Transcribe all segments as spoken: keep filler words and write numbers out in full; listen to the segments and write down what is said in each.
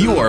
You are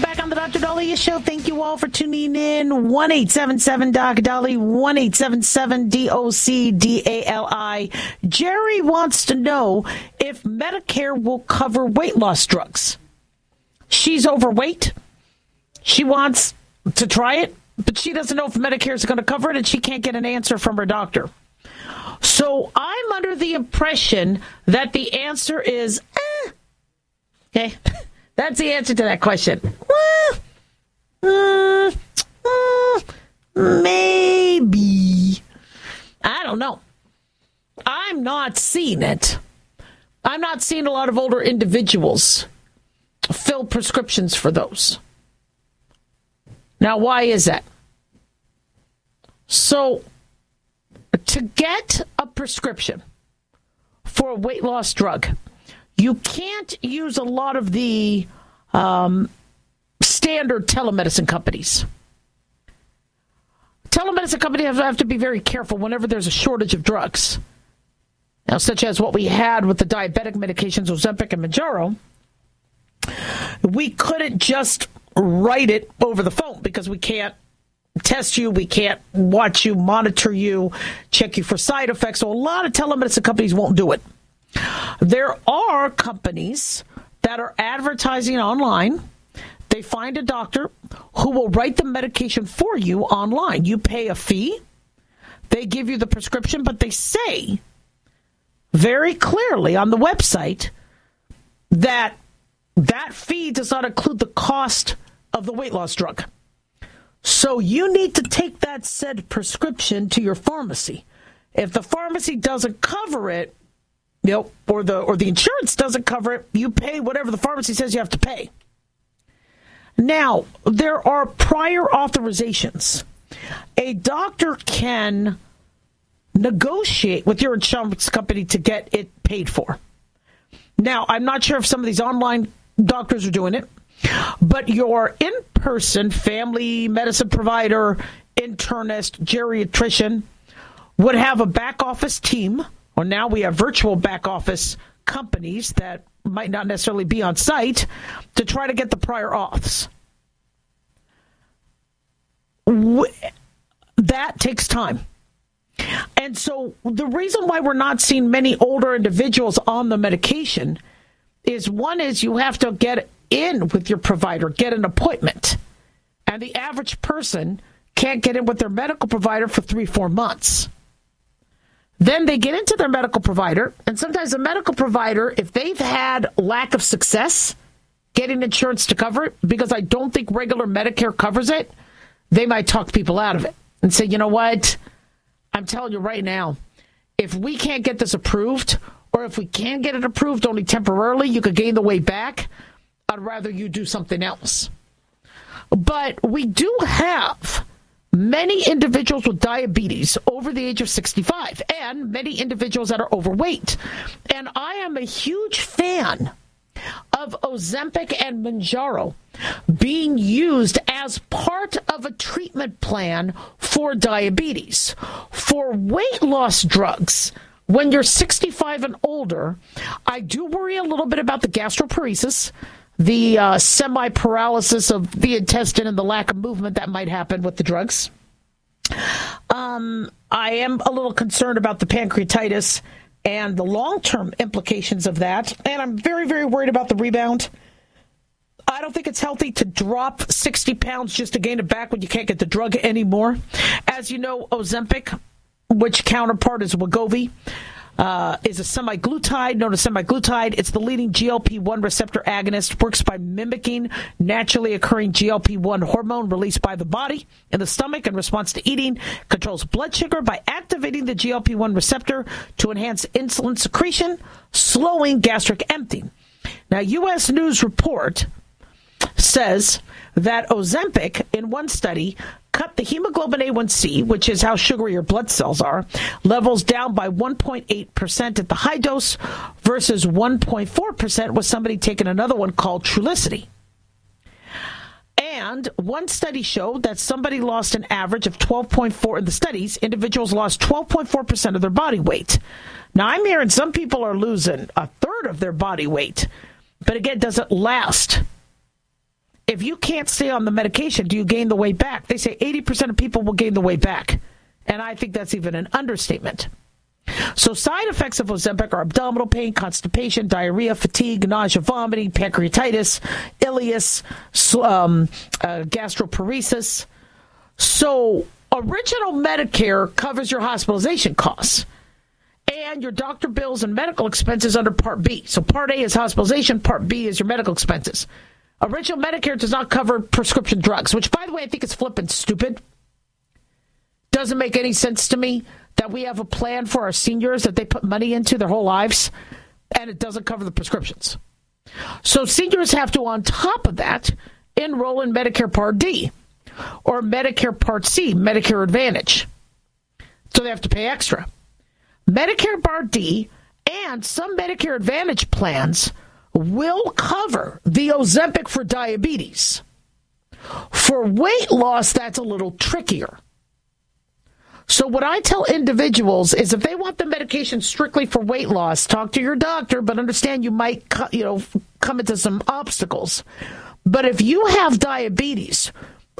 back on the Doctor Daliah Show. Thank you all for tuning in. one eight seven seven D O C D A L I, one eight seven seven D O C D A L I. Jerry wants to know if Medicare will cover weight loss drugs. She's overweight. She wants to try it, but she doesn't know if Medicare is going to cover it, and she can't get an answer from her doctor. So I'm under the impression that the answer is, eh. Okay. That's the answer to that question. Uh, uh, maybe. I don't know. I'm not seeing it. I'm not seeing a lot of older individuals fill prescriptions for those. Now, why is that? So, to get a prescription for a weight loss drug, you can't use a lot of the um, standard telemedicine companies. Telemedicine companies have to be very careful whenever there's a shortage of drugs. Now, such as what we had with the diabetic medications, Ozempic and Mounjaro, we couldn't just write it over the phone because we can't test you, we can't watch you, monitor you, check you for side effects. So a lot of telemedicine companies won't do it. There are companies that are advertising online. They find a doctor who will write the medication for you online. You pay a fee. They give you the prescription, but they say very clearly on the website that that fee does not include the cost of the weight loss drug. So you need to take that said prescription to your pharmacy. If the pharmacy doesn't cover it, Nope. Or the or the insurance doesn't cover it, you pay whatever the pharmacy says you have to pay. Now, there are prior authorizations. A doctor can negotiate with your insurance company to get it paid for. Now, I'm not sure if some of these online doctors are doing it, but your in-person family medicine provider, internist, geriatrician would have a back office team. Or now we have virtual back office companies that might not necessarily be on site to try to get the prior auths. That takes time. And so the reason why we're not seeing many older individuals on the medication is one is you have to get in with your provider, get an appointment. And the average person can't get in with their medical provider for three, four months. Then they get into their medical provider, and sometimes the medical provider, if they've had lack of success getting insurance to cover it, because I don't think regular Medicare covers it, they might talk people out of it and say, you know what, I'm telling you right now, if we can't get this approved, or if we can get it approved only temporarily, you could gain the way back, I'd rather you do something else. But we do have many individuals with diabetes over the age of sixty-five and many individuals that are overweight. And I am a huge fan of Ozempic and Mounjaro being used as part of a treatment plan for diabetes. For weight loss drugs, when you're sixty-five and older, I do worry a little bit about the gastroparesis, the uh, semi-paralysis of the intestine and the lack of movement that might happen with the drugs. Um, I am a little concerned about the pancreatitis and the long-term implications of that. And I'm very, very worried about the rebound. I don't think it's healthy to drop sixty pounds just to gain it back when you can't get the drug anymore. As you know, Ozempic, which counterpart is Wegovy, uh, is a semaglutide, known as semaglutide. It's the leading G L P one receptor agonist, works by mimicking naturally occurring G L P one hormone released by the body in the stomach in response to eating, controls blood sugar by activating the G L P one receptor to enhance insulin secretion, slowing gastric emptying. Now, U S News Report says that Ozempic, in one study, cut the hemoglobin A one C, which is how sugary your blood cells are, levels down by one point eight percent at the high dose versus one point four percent with somebody taking another one called Trulicity. And one study showed that somebody lost an average of twelve point four percent in the studies. Individuals lost twelve point four percent of their body weight. Now, I'm hearing some people are losing a third of their body weight. But again, does it last? If you can't stay on the medication, do you gain the weight back? They say eighty percent of people will gain the weight back. And I think that's even an understatement. So side effects of Ozempic are abdominal pain, constipation, diarrhea, fatigue, nausea, vomiting, pancreatitis, ileus, um, uh, gastroparesis. So original Medicare covers your hospitalization costs and your doctor bills and medical expenses under Part B. So Part A is hospitalization, Part B is your medical expenses. Original Medicare does not cover prescription drugs, which, by the way, I think is flippin' stupid. Doesn't make any sense to me that we have a plan for our seniors that they put money into their whole lives, and it doesn't cover the prescriptions. So seniors have to, on top of that, enroll in Medicare Part D or Medicare Part C, Medicare Advantage. So they have to pay extra. Medicare Part D and some Medicare Advantage plans will cover the Ozempic for diabetes. For weight loss, that's a little trickier. So what I tell individuals is if they want the medication strictly for weight loss, talk to your doctor, but understand you might you know, come into some obstacles. But if you have diabetes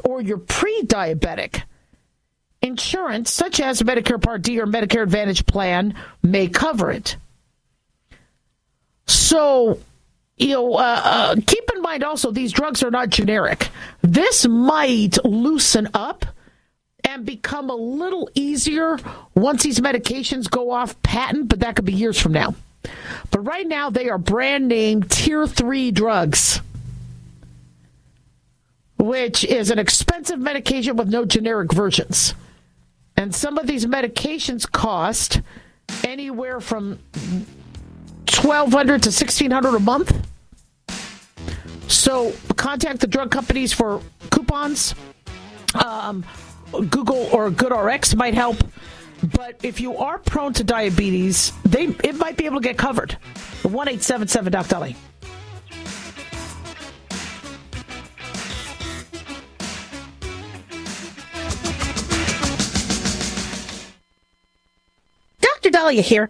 or you're pre-diabetic, insurance such as Medicare Part D or Medicare Advantage plan may cover it. So You know, uh, uh, keep in mind also these drugs are not generic. This might loosen up and become a little easier once these medications go off patent, but that could be years from now. But right now they are brand name tier three drugs, which is an expensive medication with no generic versions. And some of these medications cost anywhere from twelve hundred dollars to sixteen hundred dollars a month. So contact the drug companies for coupons. Um, Google or GoodRx might help. But if you are prone to diabetes, they it might be able to get covered. one eight seven seven D O C D A L I A H. Doctor Daliah here.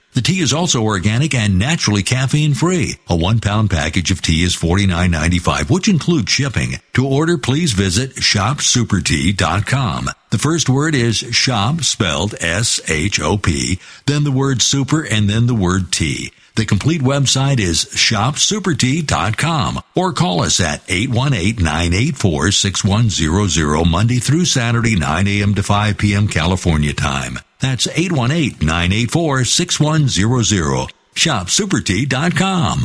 The tea is also organic and naturally caffeine-free. A one-pound package of tea is forty-nine ninety-five, which includes shipping. To order, please visit shop super tea dot com. The first word is shop, spelled S H O P, then the word super, and then the word tea. The complete website is shop super tea dot com or call us at eight one eight, nine eight four, six one zero zero Monday through Saturday, nine a.m. to five p.m. California time. That's eight one eight, nine eight four, six one zero zero shop super tea dot com.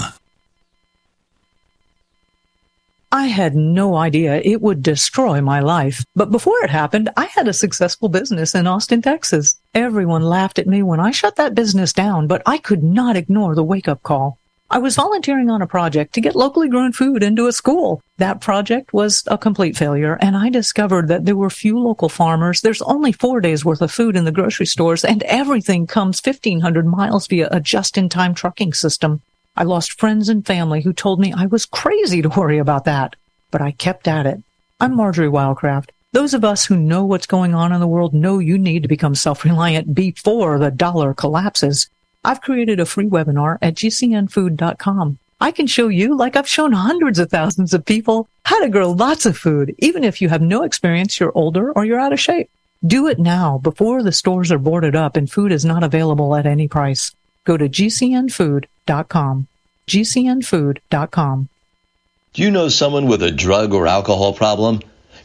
I had no idea it would destroy my life. But before it happened, I had a successful business in Austin, Texas. Everyone laughed at me when I shut that business down, but I could not ignore the wake-up call. I was volunteering on a project to get locally grown food into a school. That project was a complete failure, and I discovered that there were few local farmers. There's only four days' worth of food in the grocery stores, and everything comes fifteen hundred miles via a just-in-time trucking system. I lost friends and family who told me I was crazy to worry about that, but I kept at it. I'm Marjorie Wildcraft. Those of us who know what's going on in the world know you need to become self-reliant before the dollar collapses. I've created a free webinar at G C N food dot com. I can show you, like I've shown hundreds of thousands of people, how to grow lots of food, even if you have no experience, you're older, or you're out of shape. Do it now before the stores are boarded up and food is not available at any price. Go to G C N food dot com, G C N food dot com. Do you know someone with a drug or alcohol problem?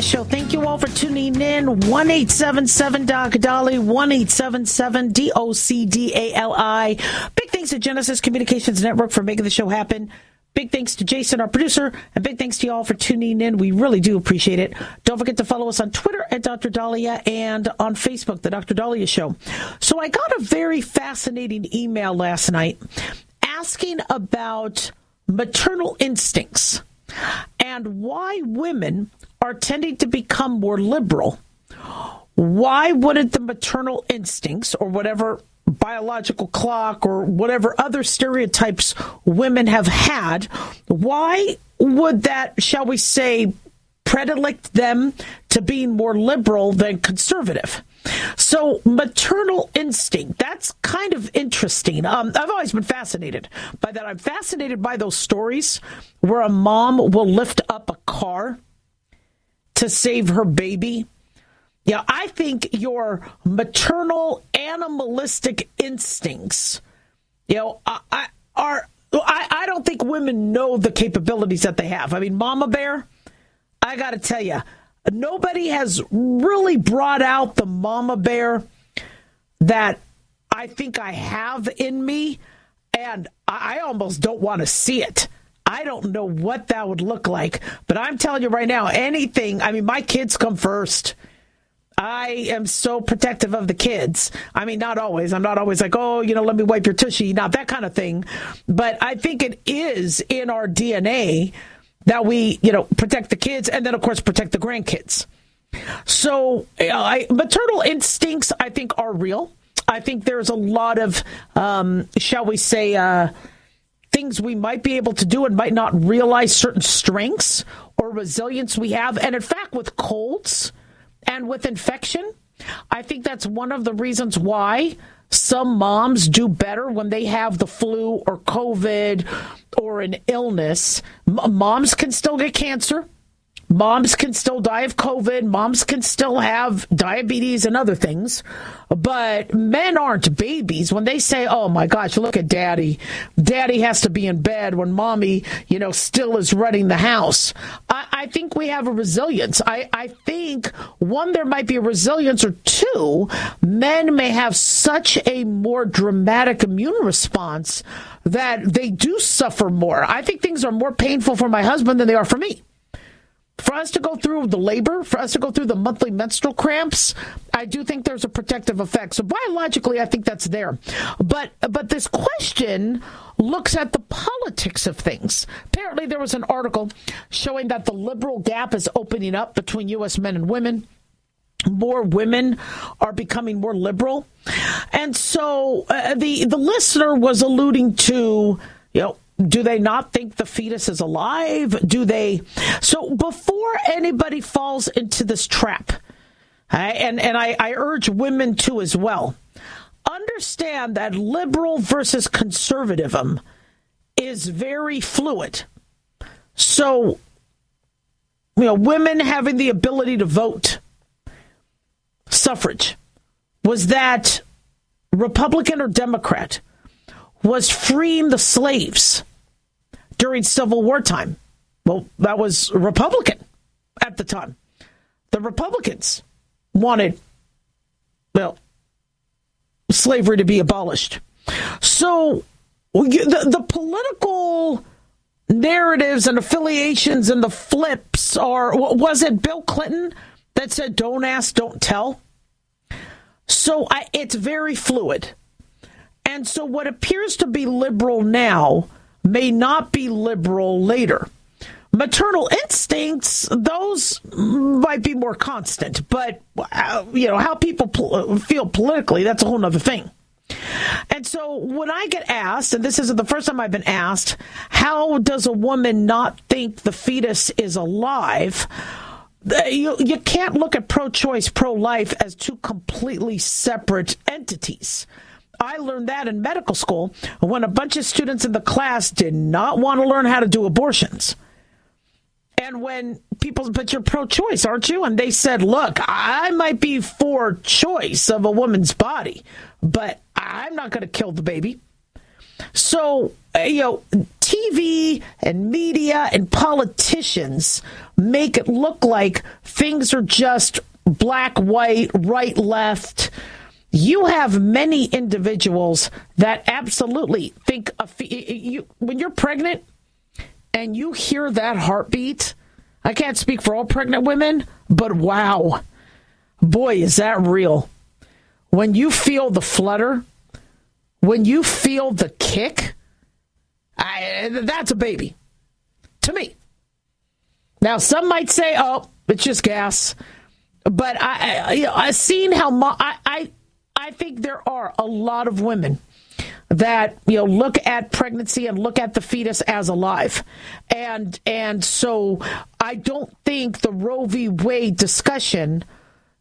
Show. Thank you all for tuning in. one eight seven seven, D O C D A L I, one eight seven seven D O C D A L I. Big thanks to Genesis Communications Network for making the show happen. Big thanks to Jason, our producer, and big thanks to y'all for tuning in. We really do appreciate it. Don't forget to follow us on Twitter at Doctor Daliah and on Facebook, The Doctor Daliah Show. So I got a very fascinating email last night asking about maternal instincts and why women are tending to become more liberal. Why wouldn't the maternal instincts or whatever biological clock or whatever other stereotypes women have had, why would that, shall we say, predilect them to being more liberal than conservative? So maternal instinct, that's kind of interesting. Um, I've always been fascinated by that. I'm fascinated by those stories where a mom will lift up a car to save her baby. Yeah, I think your maternal animalistic instincts, you know, I, I are I, I don't think women know the capabilities that they have. I mean, Mama Bear, I got to tell you, nobody has really brought out the Mama Bear that I think I have in me, and I almost don't want to see it. I don't know what that would look like, but I'm telling you right now, anything, I mean, my kids come first. I am so protective of the kids. I mean, not always. I'm not always like, oh, you know, let me wipe your tushy, not that kind of thing. But I think it is in our D N A that we, you know, protect the kids and then, of course, protect the grandkids. So you know, I, maternal instincts, I think, are real. I think there's a lot of, um, shall we say, uh, things we might be able to do and might not realize certain strengths or resilience we have. And in fact, with colds and with infection, I think that's one of the reasons why some moms do better when they have the flu or COVID or an illness. M- moms can still get cancer. Moms can still die of COVID. Moms can still have diabetes and other things. But men aren't babies. When they say, oh, my gosh, look at daddy. Daddy has to be in bed when mommy, you know, still is running the house. I, I think we have a resilience. I, I think, one, there might be a resilience, or two, men may have such a more dramatic immune response that they do suffer more. I think things are more painful for my husband than they are for me. For us to go through the labor, for us to go through the monthly menstrual cramps, I do think there's a protective effect. So biologically, I think that's there. But but this question looks at the politics of things. Apparently, there was an article showing that the liberal gap is opening up between U S men and women. More women are becoming more liberal. And so uh, the the listener was alluding to, you know, do they not think the fetus is alive? Do they? So before anybody falls into this trap, I, and, and I, I urge women to as well, understand that liberal versus conservatism is very fluid. So, you know, women having the ability to vote, suffrage, was that Republican or Democrat? Was freeing the slaves during Civil War time. Well, that was Republican at the time. The Republicans wanted, well, slavery to be abolished. So the, the political narratives and affiliations and the flips are, was it Bill Clinton that said, don't ask, don't tell? So I, it's very fluid. And so what appears to be liberal now may not be liberal later. Maternal instincts, those might be more constant. But, you know, how people pl- feel politically, that's a whole other thing. And so when I get asked, and this isn't the first time I've been asked, how does a woman not think the fetus is alive? You, you can't look at pro-choice, pro-life as two completely separate entities. I learned that in medical school when a bunch of students in the class did not want to learn how to do abortions. And when people, but you're pro-choice, aren't you? And they said, look, I might be for choice of a woman's body, but I'm not going to kill the baby. So, you know, T V and media and politicians make it look like things are just black, white, right, left. You have many individuals that absolutely think a fe- you, when you're pregnant and you hear that heartbeat, I can't speak for all pregnant women, but wow, boy, is that real. When you feel the flutter, when you feel the kick, I, that's a baby to me. Now, some might say, oh, it's just gas. But I, I, you know, I've seen how mo- I, I I think there are a lot of women that, you know, look at pregnancy and look at the fetus as alive. And and so I don't think the Roe v. Wade discussion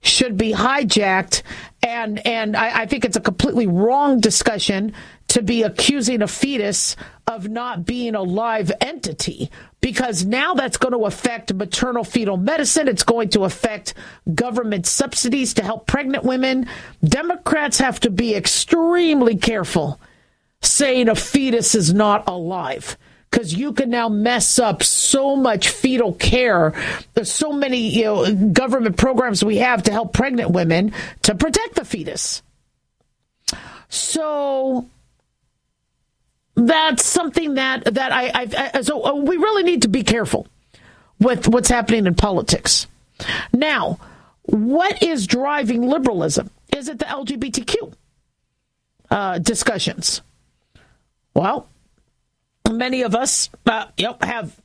should be hijacked. And, and I, I think it's a completely wrong discussion to be accusing a fetus of not being a live entity, because now that's going to affect maternal fetal medicine. It's going to affect government subsidies to help pregnant women. Democrats have to be extremely careful saying a fetus is not alive, because you can now mess up so much fetal care. There's so many, you know, government programs we have to help pregnant women to protect the fetus. So that's something that that I, I, I so we really need to be careful with what's happening in politics. Now, what is driving liberalism? Is it the L G B T Q uh, discussions? Well, many of us uh, you know, have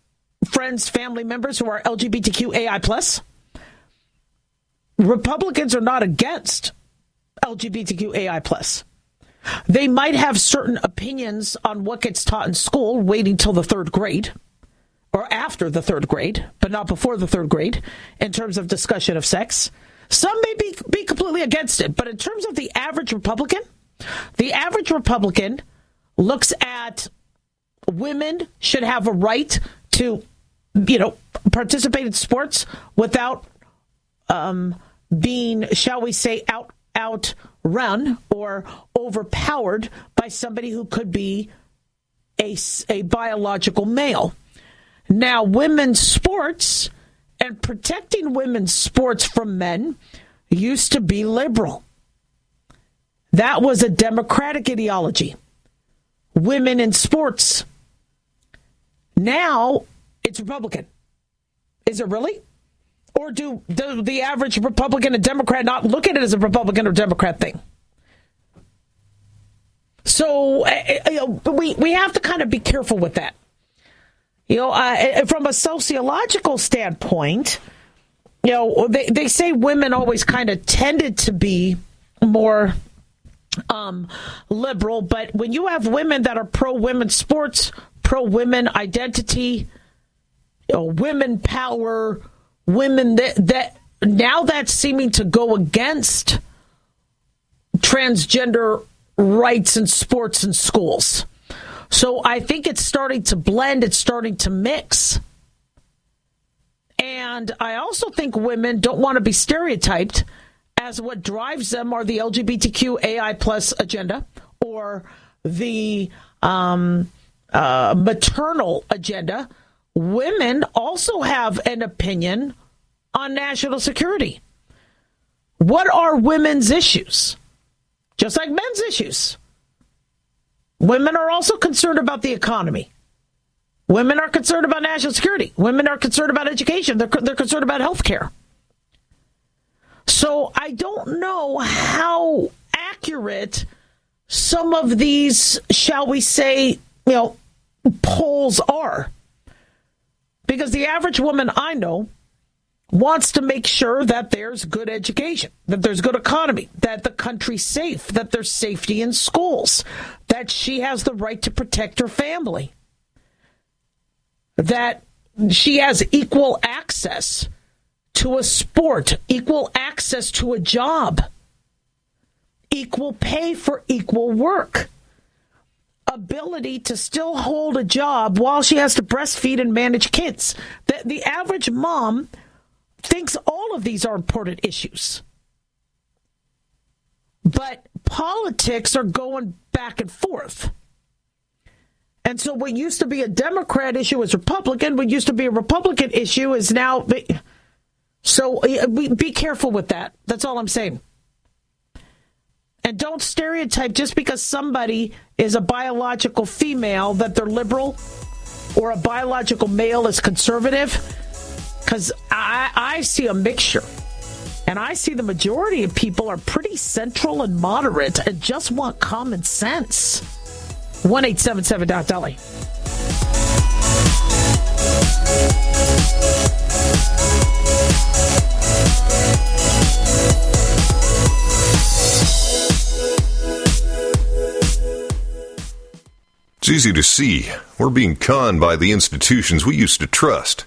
friends, family members who are L G B T Q A I plus. Republicans are not against L G B T Q A I plus. They might have certain opinions on what gets taught in school, waiting till the third grade or after the third grade, but not before the third grade in terms of discussion of sex. Some may be, be completely against it, but in terms of the average Republican, the average Republican looks at women should have a right to, you know, participate in sports without um, being, shall we say, out outrun or overpowered by somebody who could be a, a biological male. Now, women's sports and protecting women's sports from men used to be liberal. That was a Democratic ideology. Women in sports. Now it's Republican. Is it really? Or do, do the average Republican and Democrat not look at it as a Republican or Democrat thing? So you know, we, we have to kind of be careful with that. You know, uh, from a sociological standpoint, you know, they, they say women always kind of tended to be more um, liberal. But when you have women that are pro-women sports, pro-women identity, you know, women power, women that, that now that's seeming to go against transgender rights in sports and schools. So I think it's starting to blend. It's starting to mix. And I also think women don't want to be stereotyped as what drives them are the L G B T Q A I plus agenda or the um, uh, maternal agenda. Women also have an opinion on national security. What are women's issues? Just like men's issues. Women are also concerned about the economy. Women are concerned about national security. Women are concerned about education. They're, they're concerned about health care. So I don't know how accurate some of these, shall we say, you know, polls are. Because the average woman I know wants to make sure that there's good education, that there's good economy, that the country's safe, that there's safety in schools, that she has the right to protect her family, that she has equal access to a sport, equal access to a job, equal pay for equal work. Ability to still hold a job while she has to breastfeed and manage kids. The, the average mom thinks all of these are important issues. But politics are going back and forth. And so what used to be a Democrat issue is Republican. What used to be a Republican issue is now... So be careful with that. That's all I'm saying. And don't stereotype just because somebody is a biological female that they're liberal or a biological male is conservative, because I, I see a mixture. And I see the majority of people are pretty central and moderate and just want common sense. one eight seven seven Daliah. It's easy to see. We're being conned by the institutions we used to trust.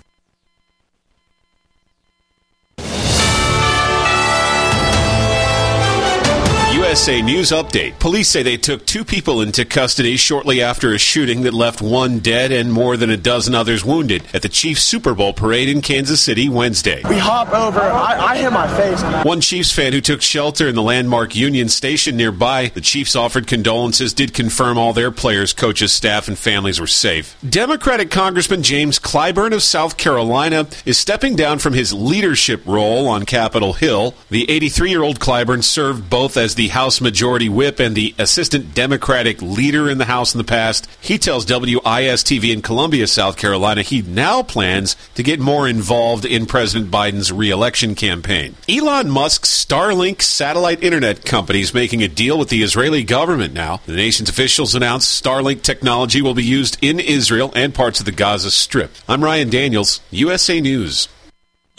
U S A News Update. Police say they took two people into custody shortly after a shooting that left one dead and more than a dozen others wounded at the Chiefs Super Bowl parade in Kansas City Wednesday. We hop over. I, I hit my face. One Chiefs fan who took shelter in the landmark Union Station nearby. The Chiefs offered condolences, did confirm all their players, coaches, staff, and families were safe. Democratic Congressman James Clyburn of South Carolina is stepping down from his leadership role on Capitol Hill. The eighty-three-year-old Clyburn served both as the House House Majority Whip and the Assistant Democratic Leader in the House in the past. He tells W I S T V in Columbia, South Carolina, he now plans to get more involved in President Biden's re-election campaign. Elon Musk's Starlink satellite internet company is making a deal with the Israeli government now. The nation's officials announced Starlink technology will be used in Israel and parts of the Gaza Strip. I'm Ryan Daniels, U S A News.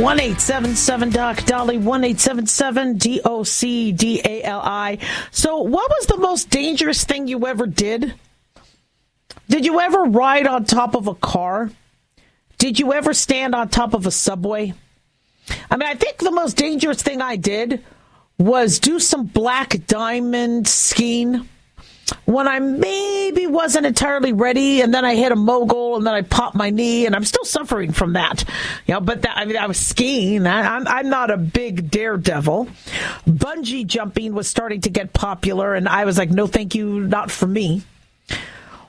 one eight seven seven D O C D A L I, one eight seven seven D O C D A L I. So what was the most dangerous thing you ever did? Did you ever ride on top of a car? Did you ever stand on top of a subway? I mean, I think the most dangerous thing I did was do some black diamond skiing when I maybe wasn't entirely ready, and then I hit a mogul, and then I popped my knee, and I'm still suffering from that. You know, but that, I mean, I was skiing. I, I'm, I'm not a big daredevil. Bungee jumping was starting to get popular, and I was like, no, thank you, not for me.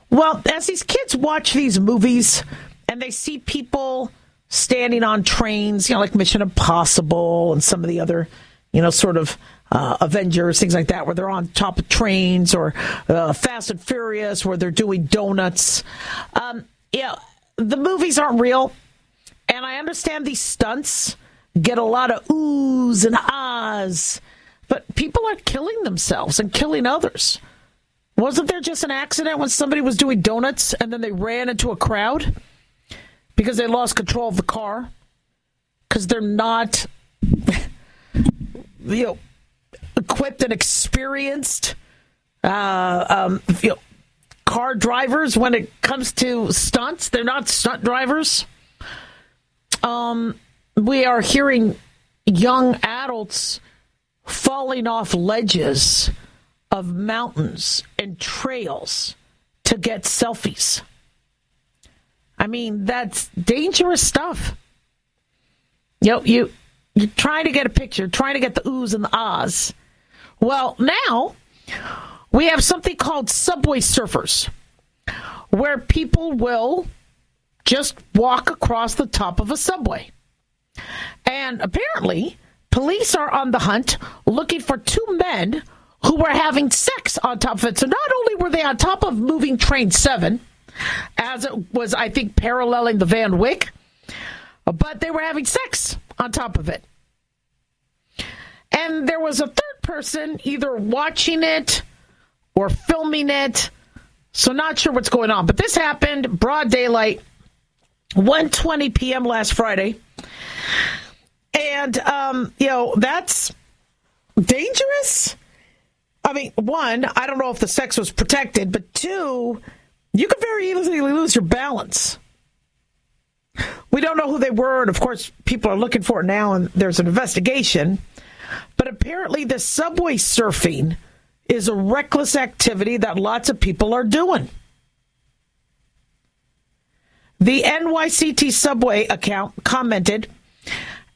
Well, as these kids watch these movies, and they see people standing on trains, you know, like Mission Impossible and some of the other, you know, sort of Uh, Avengers, things like that, where they're on top of trains, or uh, Fast and Furious, where they're doing donuts. Um, you know, the movies aren't real. And I understand these stunts get a lot of oohs and ahs, but people are killing themselves and killing others. Wasn't there just an accident when somebody was doing donuts and then they ran into a crowd because they lost control of the car? Because they're not, you know, equipped and experienced uh, um, you know, car drivers when it comes to stunts. They're not stunt drivers. Um, we are hearing young adults falling off ledges of mountains and trails to get selfies. I mean, that's dangerous stuff. You know, you, you're trying to get a picture, trying to get the oohs and the ahs. Well, now we have something called subway surfers, where people will just walk across the top of a subway. And apparently, police are on the hunt looking for two men who were having sex on top of it. So not only were they on top of moving train seven, as it was, I think, paralleling the Van Wyck, but they were having sex on top of it. And there was a third person either watching it or filming it. So not sure what's going on. But this happened broad daylight, one twenty p.m. last Friday. And, um, you know, that's dangerous. I mean, one, I don't know if the sex was protected, but two, you could very easily lose your balance. We don't know who they were, and of course, people are looking for it now, and there's an investigation. But apparently, the subway surfing is a reckless activity that lots of people are doing. The N Y C T subway account commented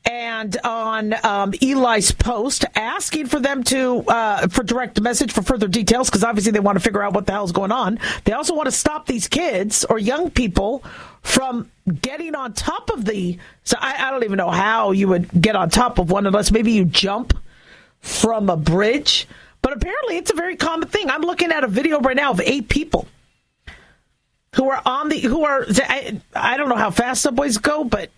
and on um, Eli's post, asking for them to, uh, for direct message for further details, because obviously they want to figure out what the hell's going on. They also want to stop these kids or young people from getting on top of the, so I, I don't even know how you would get on top of one unless maybe you jump from a bridge. But apparently it's a very common thing. I'm looking at a video right now of eight people who are on the, who are, I, I don't know how fast subways go, but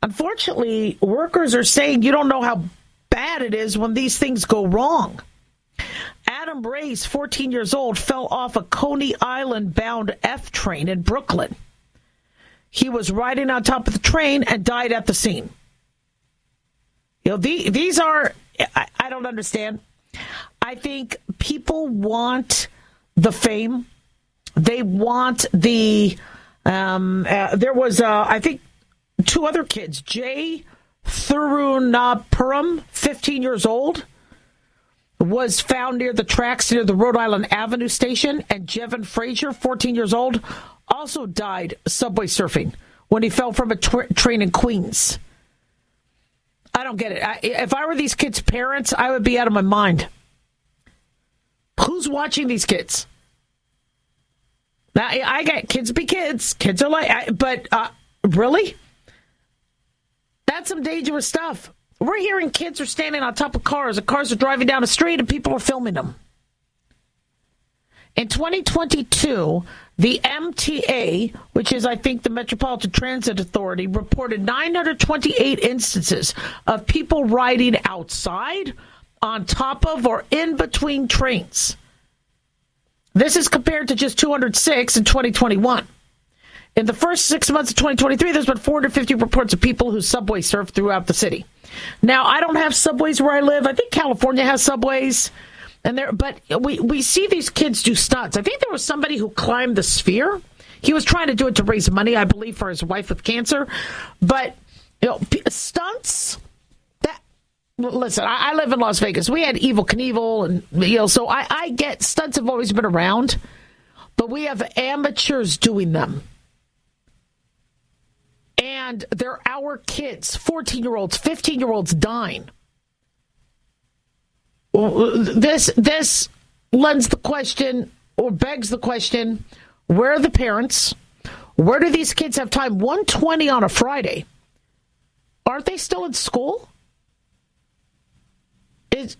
unfortunately, workers are saying you don't know how bad it is when these things go wrong. Adam Brace, fourteen years old, fell off a Coney Island-bound F train in Brooklyn. He was riding on top of the train and died at the scene. You know, the, these are, I, I don't understand. I think people want the fame. They want the, um, uh, there was, uh, I think, two other kids, Jay Thirunapuram, fifteen years old, was found near the tracks near the Rhode Island Avenue station, and Jevin Frazier, fourteen years old, also died subway surfing when he fell from a tra- train in Queens. I don't get it. I, if I were these kids' parents, I would be out of my mind. Who's watching these kids? Now, I get kids be kids. Kids are like, I, but uh, really? That's some dangerous stuff. We're hearing kids are standing on top of cars. The cars are driving down the street and people are filming them. In twenty twenty-two, the M T A, which is, I think, the Metropolitan Transit Authority, reported nine hundred twenty-eight instances of people riding outside, on top of, or in between trains. This is compared to just two hundred six in twenty twenty-one. In the first six months of twenty twenty-three, there's been four hundred fifty reports of people who subway surf throughout the city. Now, I don't have subways where I live. I think California has subways, and there. But we, we see these kids do stunts. I think there was somebody who climbed the Sphere. He was trying to do it to raise money, I believe, for his wife with cancer. But you know, stunts. That listen, I, I live in Las Vegas. We had Evel Knievel, and you know, so I, I get stunts have always been around, but we have amateurs doing them. And they're our kids, fourteen-year-olds, fifteen-year-olds dying. This this lends the question, or begs the question, where are the parents? Where do these kids have time? one twenty on a Friday. Aren't they still in school? Is,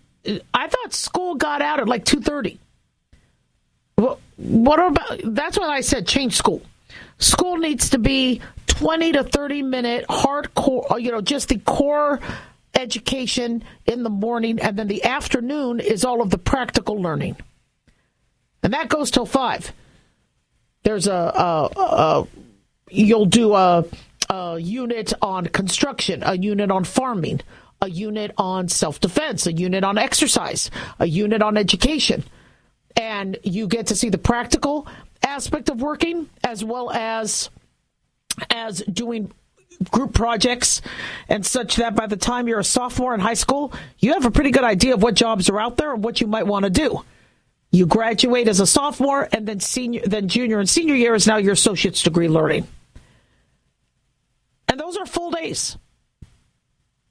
I thought school got out at like two thirty. What about, that's what I said, change school. School needs to be twenty to thirty minute hardcore, you know, just the core education in the morning, and then the afternoon is all of the practical learning. And that goes till five. There's a, a, a you'll do a, a unit on construction, a unit on farming, a unit on self-defense, a unit on exercise, a unit on education. And you get to see the practical aspect of working as well as as doing group projects and such, that by the time you're a sophomore in high school, you have a pretty good idea of what jobs are out there and what you might want to do. You graduate as a sophomore, and then senior, then junior and senior year is now your associate's degree learning. And those are full days.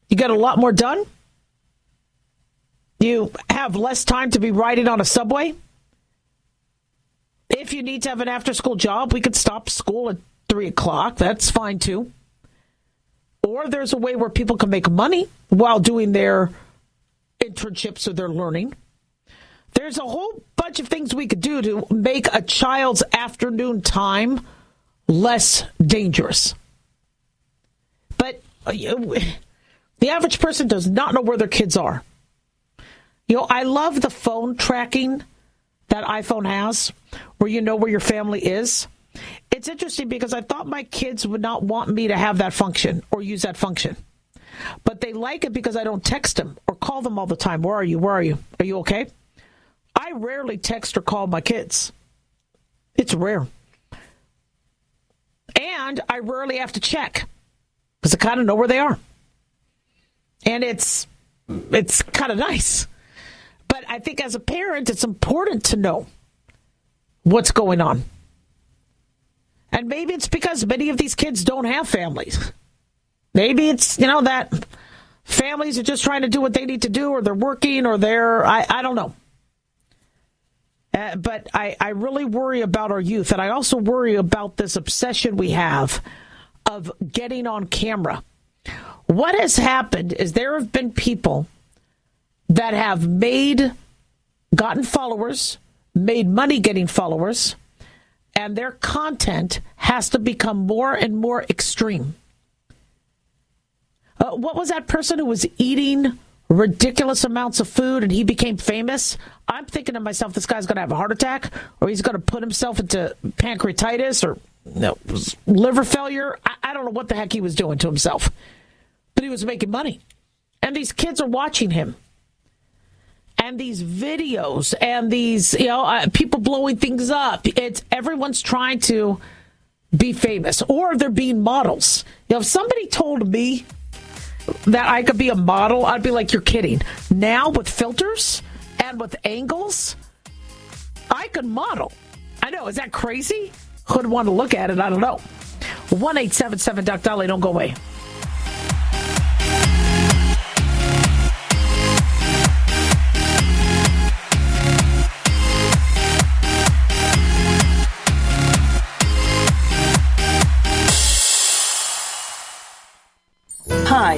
You get a lot more done. You have less time to be riding on a subway. If you need to have an after-school job, we could stop school at three o'clock. That's fine, too. Or there's a way where people can make money while doing their internships or their learning. There's a whole bunch of things we could do to make a child's afternoon time less dangerous. But the average person does not know where their kids are. You know, I love the phone tracking that iPhone has, where you know where your family is. It's interesting because I thought my kids would not want me to have that function or use that function. But they like it because I don't text them or call them all the time. Where are you? Where are you? Are you okay? I rarely text or call my kids. It's rare. And I rarely have to check because I kind of know where they are. And it's it's kind of nice. But I think as a parent, it's important to know what's going on. And maybe it's because many of these kids don't have families. Maybe it's, you know, that families are just trying to do what they need to do, or they're working, or they're, I, I don't know. Uh, but I, I really worry about our youth. And I also worry about this obsession we have of getting on camera. What has happened is there have been people that have made, gotten followers, made money getting followers, and their content has to become more and more extreme. Uh, what was that person who was eating ridiculous amounts of food and he became famous? I'm thinking to myself, this guy's going to have a heart attack, or he's going to put himself into pancreatitis, or no, liver failure. I, I don't know what the heck he was doing to himself, but he was making money. And these kids are watching him. And these videos and these, you know, uh, people blowing things up. It's everyone's trying to be famous, or they're being models. You know, if somebody told me that I could be a model, I'd be like, you're kidding. Now with filters and with angles, I could model. I know. Is that crazy? Who'd want to look at it? I don't know. one eight seven seven Doctor Daliah. Don't go away. Hi,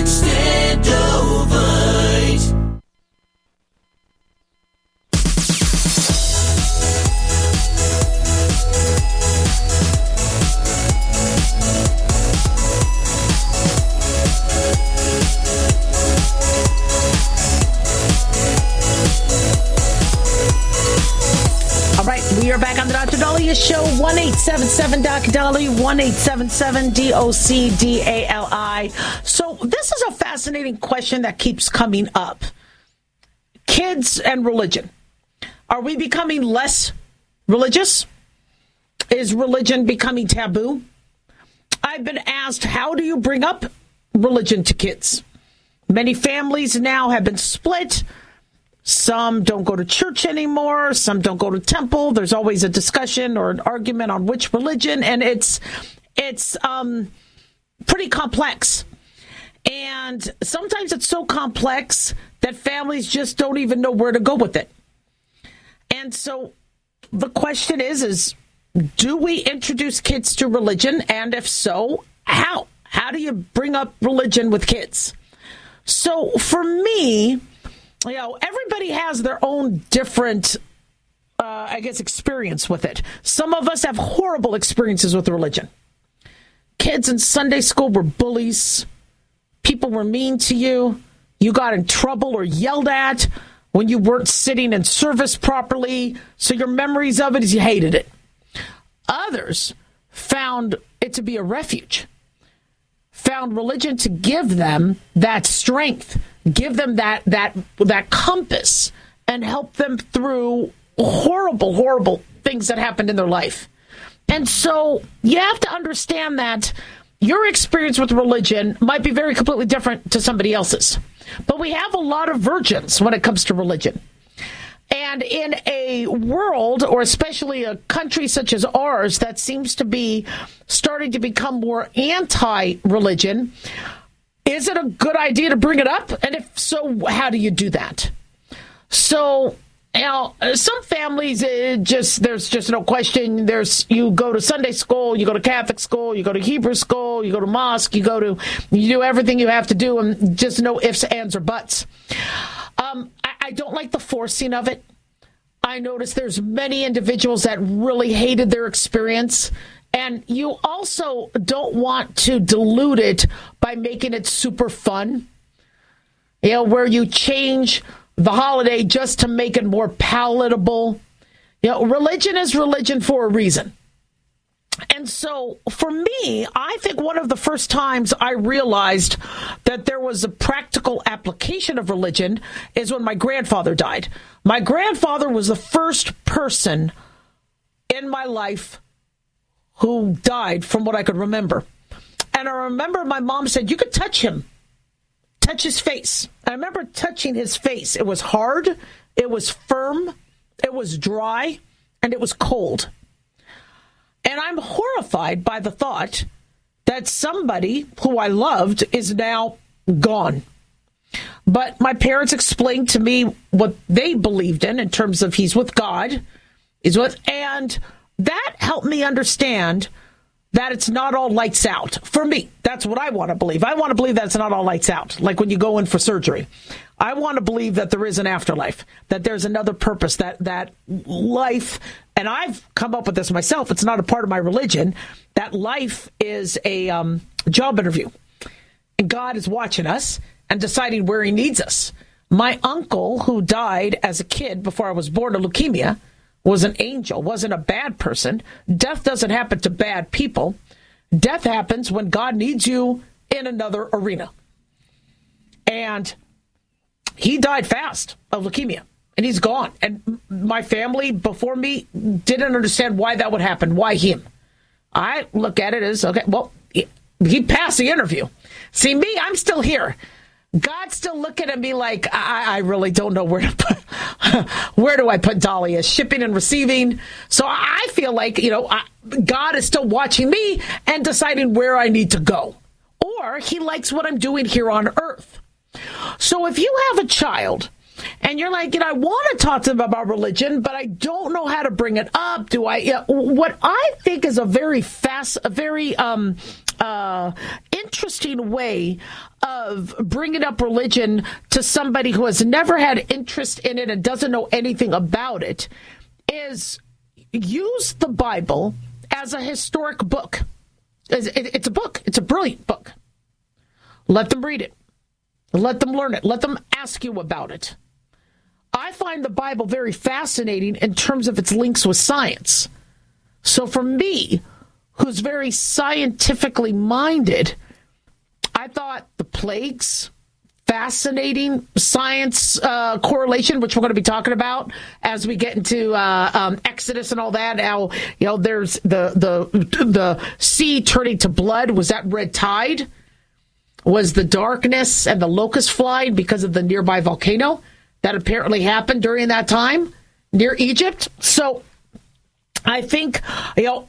Extendovite. We are back on the Doctor Daliah Show, one eight seven seven D O C D A L I, one eight seven seven D O C D A L I. So this is a fascinating question that keeps coming up. Kids and religion. Are we becoming less religious? Is religion becoming taboo? I've been asked, how do you bring up religion to kids? Many families now have been split. Some don't go to church anymore. Some don't go to temple. There's always a discussion or an argument on which religion, and it's it's um, pretty complex. And sometimes it's so complex that families just don't even know where to go with it. And so the question is, is do we introduce kids to religion? And if so, how? How do you bring up religion with kids? So for me, you know, everybody has their own different, uh, I guess, experience with it. Some of us have horrible experiences with religion. kids in Sunday school were bullies. People were mean to you. You got in trouble or yelled at when you weren't sitting in service properly. So your memories of it is you hated it. Others found it to be a refuge, found religion to give them that strength, give them that that that compass, and help them through horrible, horrible things that happened in their life. And so you have to understand that your experience with religion might be very completely different to somebody else's. But we have a lot of virgins when it comes to religion. And in a world, or especially a country such as ours, that seems to be starting to become more anti-religion, is it a good idea to bring it up? And if so, how do you do that? So, you know, some families, it just there's just no question. There's you go to Sunday school, you go to Catholic school, you go to Hebrew school, you go to mosque, you go to you do everything you have to do, and just no ifs, ands, or buts. Um, I, I don't like the forcing of it. I notice there's many individuals that really hated their experience. And you also don't want to dilute it by making it super fun, you know, where you change the holiday just to make it more palatable. You know, religion is religion for a reason. And so for me, I think one of the first times I realized that there was a practical application of religion is when my grandfather died. My grandfather was the first person in my life who died from what I could remember. And I remember my mom said, you could touch him, touch his face. I remember touching his face. It was hard. It was firm. It was dry. And it was cold. And I'm horrified by the thought that somebody who I loved is now gone. But my parents explained to me what they believed in, in terms of he's with God, he's with, and that helped me understand that it's not all lights out. For me, that's what I want to believe. I want to believe that it's not all lights out, like when you go in for surgery. I want to believe that there is an afterlife, that there's another purpose, that that life, and I've come up with this myself, it's not a part of my religion, that life is a um, job interview. And God is watching us and deciding where he needs us. My uncle, who died as a kid before I was born of leukemia, was an angel, wasn't a bad person. Death doesn't happen to bad people. Death happens when God needs you in another arena. And he died fast of leukemia, and he's gone. And my family before me didn't understand why that would happen. Why him? I look at it as, okay, well, he passed the interview. See, me, I'm still here. God's still looking at me like, I, I really don't know where to put, where do I put Daliah? Shipping and receiving. So I feel like, you know, I, God is still watching me and deciding where I need to go. Or he likes what I'm doing here on earth. So if you have a child and you're like, you know, I want to talk to them about religion, but I don't know how to bring it up. Do I? You know, what I think is a very fast, a very um, uh, interesting way of bringing up religion to somebody who has never had interest in it and doesn't know anything about it is use the Bible as a historic book. It's a book. It's a brilliant book. Let them read it. Let them learn it. Let them ask you about it. I find the Bible very fascinating in terms of its links with science. So for me, who's very scientifically minded, I thought the plagues, fascinating science uh, correlation, which we're going to be talking about as we get into uh, um, Exodus and all that. How, you know, there's the, the, the sea turning to blood. Was that red tide? Was the darkness and the locust flying because of the nearby volcano that apparently happened during that time near Egypt? So I think, you know,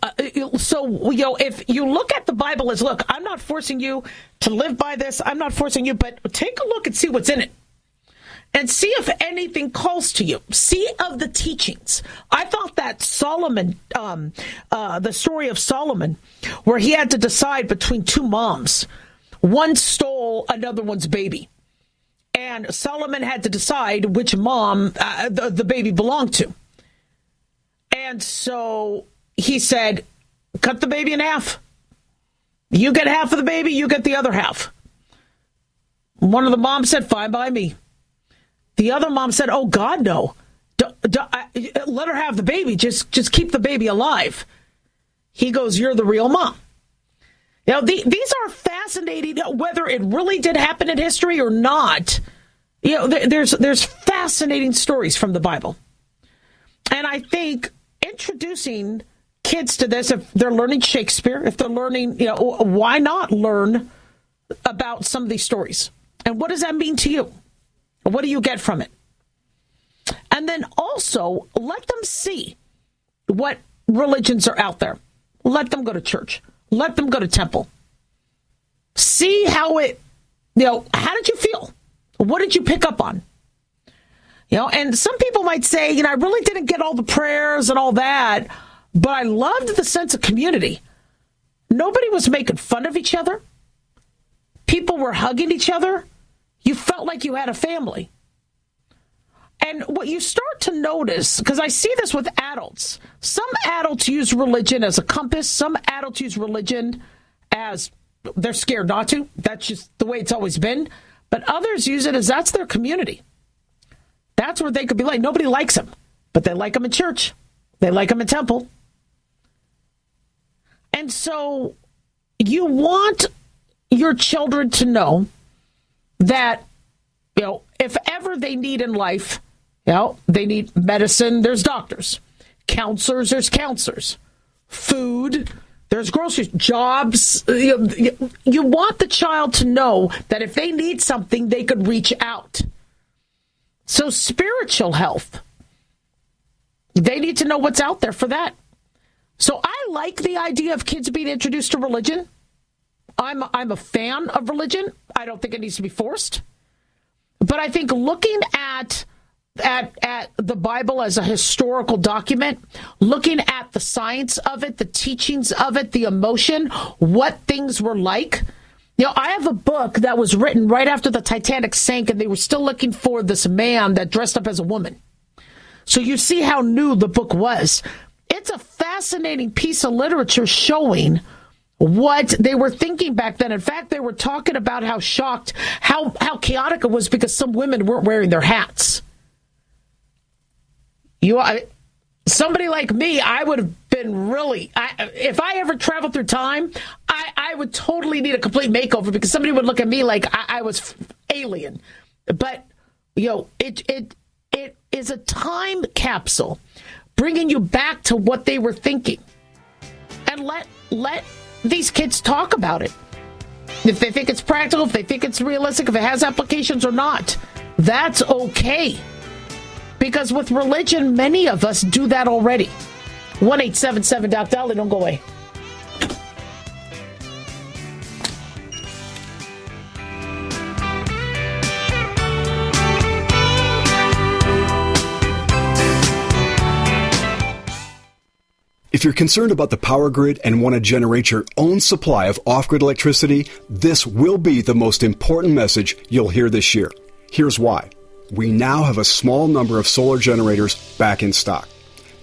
so, you know, if you look at the Bible as, look, I'm not forcing you to live by this. I'm not forcing you, but take a look and see what's in it and see if anything calls to you. See of the teachings. I thought that Solomon, um, uh, the story of Solomon, where he had to decide between two moms. One stole another one's baby, and Solomon had to decide which mom uh, the, the baby belonged to. And so he said, cut the baby in half. You get half of the baby, you get the other half. One of the moms said, fine by me. The other mom said, oh, God, no. D- d- I, let her have the baby. Just, just keep the baby alive. He goes, you're the real mom. Now, the, these are fascinating, whether it really did happen in history or not. You know, th- there's there's fascinating stories from the Bible. And I think introducing kids to this, if they're learning Shakespeare, if they're learning, you know, why not learn about some of these stories? And what does that mean to you? What do you get from it? And then also let them see what religions are out there. Let them go to church. Let them go to temple. See how it, you know, how did you feel? What did you pick up on? You know, and some people might say, you know, I really didn't get all the prayers and all that, but I loved the sense of community. Nobody was making fun of each other. People were hugging each other. You felt like you had a family. And what you start to notice, because I see this with adults, some adults use religion as a compass. Some adults use religion as they're scared not to. That's just the way it's always been. But others use it as that's their community. That's where they could be like. Nobody likes them, but they like them in church. They like them in temple. And so you want your children to know that, you know, if ever they need in life, you know, they need medicine, there's doctors. Counselors, there's counselors. Food, there's groceries, jobs. You, you want the child to know that if they need something, they could reach out. So spiritual health, they need to know what's out there for that. So I like the idea of kids being introduced to religion. I'm a, I'm a fan of religion. I don't think it needs to be forced. But I think looking at, at, at the Bible as a historical document, looking at the science of it, the teachings of it, the emotion, what things were like. You know, I have a book that was written right after the Titanic sank, and they were still looking for this man that dressed up as a woman. So you see how new the book was. It's a fascinating piece of literature showing what they were thinking back then. In fact, they were talking about how shocked, how, how chaotic it was because some women weren't wearing their hats. You, I, somebody like me, I would have been really, I, if I ever traveled through time, I, I would totally need a complete makeover because somebody would look at me like I, I was alien. But, you know, it, it, it is a time capsule bringing you back to what they were thinking. And let, let, these kids talk about it. If they think it's practical, if they think it's realistic, if it has applications or not, that's okay. Because with religion, many of us do that already. one eight seven seven Doc Dali, don't go away. If you're concerned about the power grid and want to generate your own supply of off-grid electricity, this will be the most important message you'll hear this year. Here's why. We now have a small number of solar generators back in stock.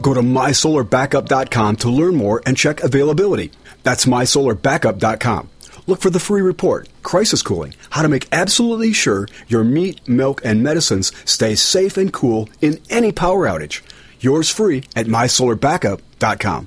Go to my solar backup dot com to learn more and check availability. That's my solar backup dot com. Look for the free report, Crisis Cooling, how to make absolutely sure your meat, milk, and medicines stay safe and cool in any power outage. Yours free at my solar backup dot com.